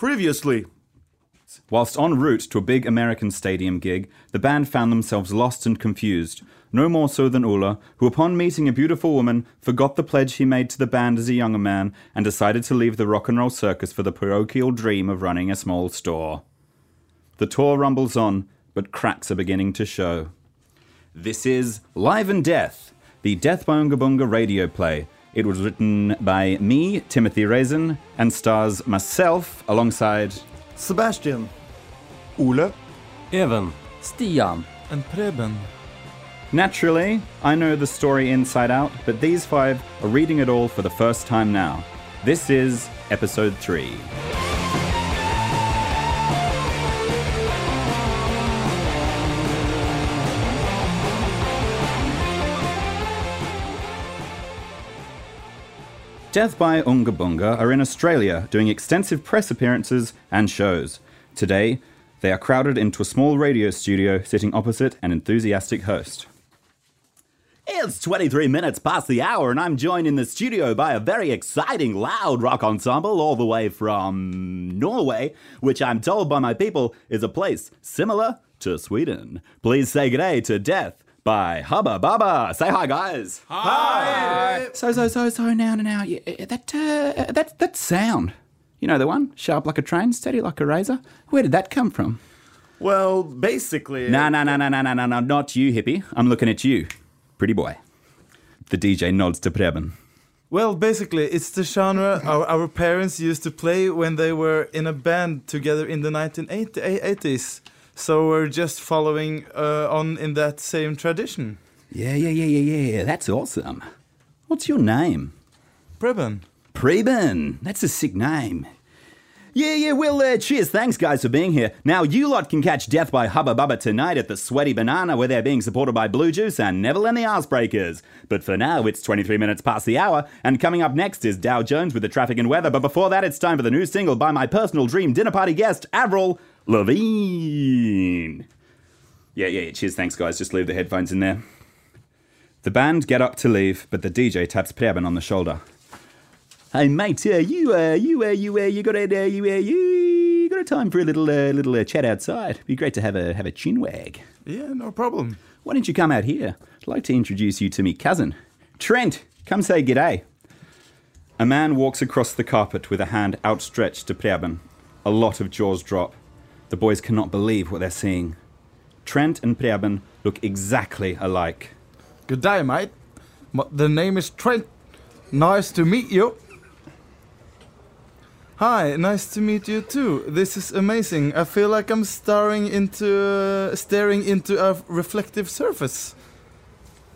Previously. Whilst en route to a big American stadium gig, the band found themselves lost and confused, no more so than Ole, who upon meeting a beautiful woman, forgot the pledge he made to the band as a younger man and decided to leave the rock and roll circus for the parochial dream of running a small store. The tour rumbles on, but cracks are beginning to show. This is Live and Death, the Death by Unga Bunga radio play. It was written by me, Timothy Raisin, and stars myself alongside... Sebastian, Ole, Evan, Stian, and Preben. Naturally, I know the story inside out, but these five are reading it all for the first time now. This is episode 3. Death by Unga Bunga are in Australia, doing extensive press appearances and shows. Today, they are crowded into a small radio studio, sitting opposite an enthusiastic host. It's 23 minutes past the hour, and I'm joined in the studio by a very exciting, loud rock ensemble all the way from Norway, which I'm told by my people is a place similar to Sweden. Please say good day to Death by Hubba Bubba. Say hi, guys. Hi. So, now. Yeah, that sound. You know the one? Sharp like a train, steady like a razor. Where did that come from? Well, basically... No, not you, hippie. I'm looking at you. Pretty boy. The DJ nods to Preben. Well, basically, it's the genre our parents used to play when they were in a band together in the 1980s. So we're just following on in that same tradition. Yeah. That's awesome. What's your name? Preben. Preben. That's a sick name. Yeah. Well, cheers. Thanks, guys, for being here. Now, you lot can catch Death by Hubba Bubba tonight at the Sweaty Banana, where they're being supported by Blue Juice and Neville and the Arsebreakers. But for now, it's 23 minutes past the hour, and coming up next is Dow Jones with the traffic and weather. But before that, it's time for the new single by my personal dream dinner party guest, Avril Levine. Yeah, cheers, thanks, guys. Just leave the headphones in there. The band get up to leave, but the DJ taps Preben on the shoulder. Hey, mate, you got a time for a little chat outside? It'd be great to have a chin wag. Yeah, no problem. Why don't you come out here? I'd like to introduce you to me cousin, Trent. Come say g'day. A man walks across the carpet with a hand outstretched to Preben. A lot of jaws drop. The boys cannot believe what they're seeing. Trent and Preben look exactly alike. Good day, mate. The name is Trent. Nice to meet you. Hi, nice to meet you too. This is amazing. I feel like I'm staring into a reflective surface.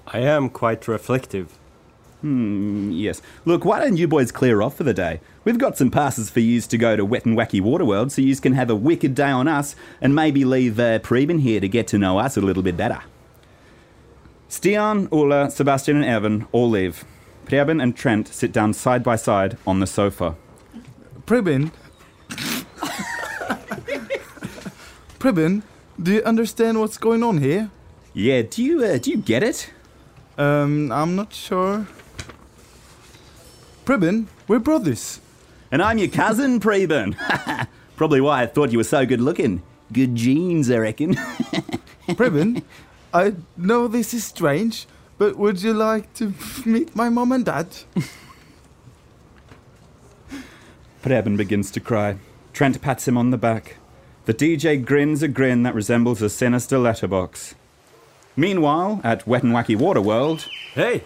I am quite reflective. Yes. Look, why don't you boys clear off for the day? We've got some passes for yous to go to Wet and Wacky Waterworld, so yous can have a wicked day on us and maybe leave Preben here to get to know us a little bit better. Stian, Ole, Sebastian and Evan all leave. Preben and Trent sit down side by side on the sofa. Preben, do you understand what's going on here? Yeah, do you get it? I'm not sure. Preben, we're brothers. And I'm your cousin, Preben. Probably why I thought you were so good looking. Good genes, I reckon. Preben, I know this is strange, but would you like to meet my mum and dad? Preben begins to cry. Trent pats him on the back. The DJ grins a grin that resembles a sinister letterbox. Meanwhile, at Wet and Wacky Waterworld... Hey,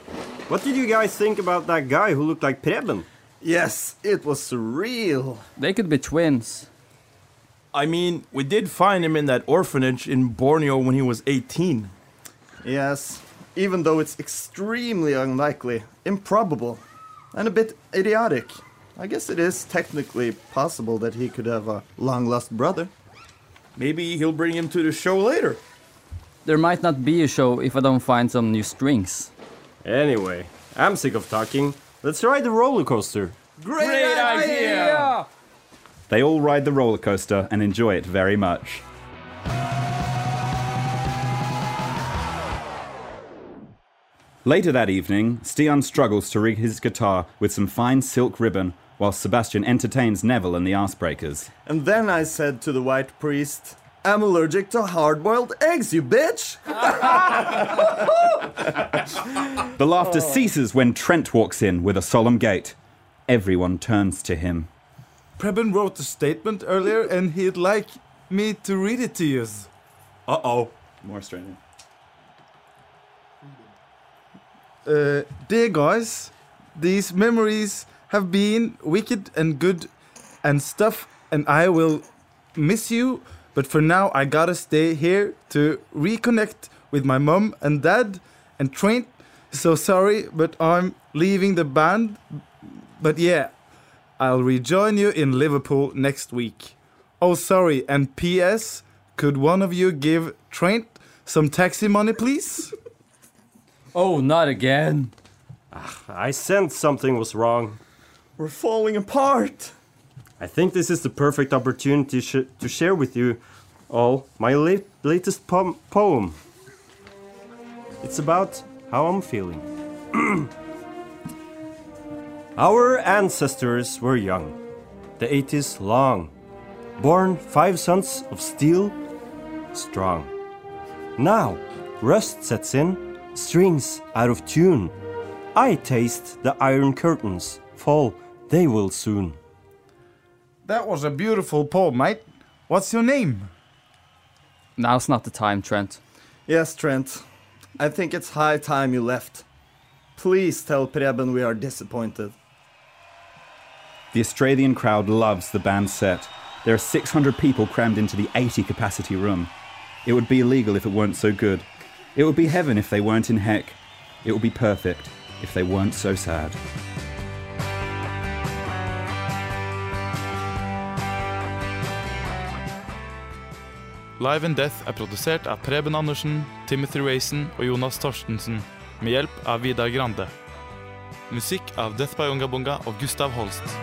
what did you guys think about that guy who looked like Preben? Yes, it was surreal. They could be twins. I mean, we did find him in that orphanage in Borneo when he was 18. Yes, even though it's extremely unlikely, improbable, and a bit idiotic. I guess it is technically possible that he could have a long-lost brother. Maybe he'll bring him to the show later. There might not be a show if I don't find some new strings. Anyway, I'm sick of talking. Let's ride the roller coaster. Great idea! They all ride the roller coaster and enjoy it very much. Later that evening, Stian struggles to rig his guitar with some fine silk ribbon while Sebastian entertains Neville and the Arsebreakers. And then I said to the white priest, I'm allergic to hard-boiled eggs, you bitch! The laughter ceases when Trent walks in with a solemn gait. Everyone turns to him. Preben wrote the statement earlier and he'd like me to read it to you. Uh-oh. More Australian. Dear guys, these memories have been wicked and good and stuff, and I will miss you, but for now I gotta stay here to reconnect with my mum and dad and Trent. So sorry, but I'm leaving the band. But yeah, I'll rejoin you in Liverpool next week. Oh, sorry, and P.S., could one of you give Trent some taxi money, please? Oh, not again. I sensed something was wrong. We're falling apart. I think this is the perfect opportunity to share with you all my latest poem. It's about how I'm feeling. Our ancestors were young, the 80s long, born five sons of steel, strong. Now, rust sets in, strings out of tune. I taste the iron curtains fall, they will soon. That was a beautiful poem, mate. What's your name? Now's not the time, Trent. Yes, Trent. I think it's high time you left. Please tell Preben we are disappointed. The Australian crowd loves the band set. There are 600 people crammed into the 80-capacity room. It would be illegal if it weren't so good. It would be heaven if they weren't in heck. It would be perfect if they weren't so sad. Live and Death produsert av Preben Andersen, Timothy Raisin og Jonas Törstenson, med hjelp av Vidar Grande. Musikk av Death by Unga Bunga og Gustav Holst.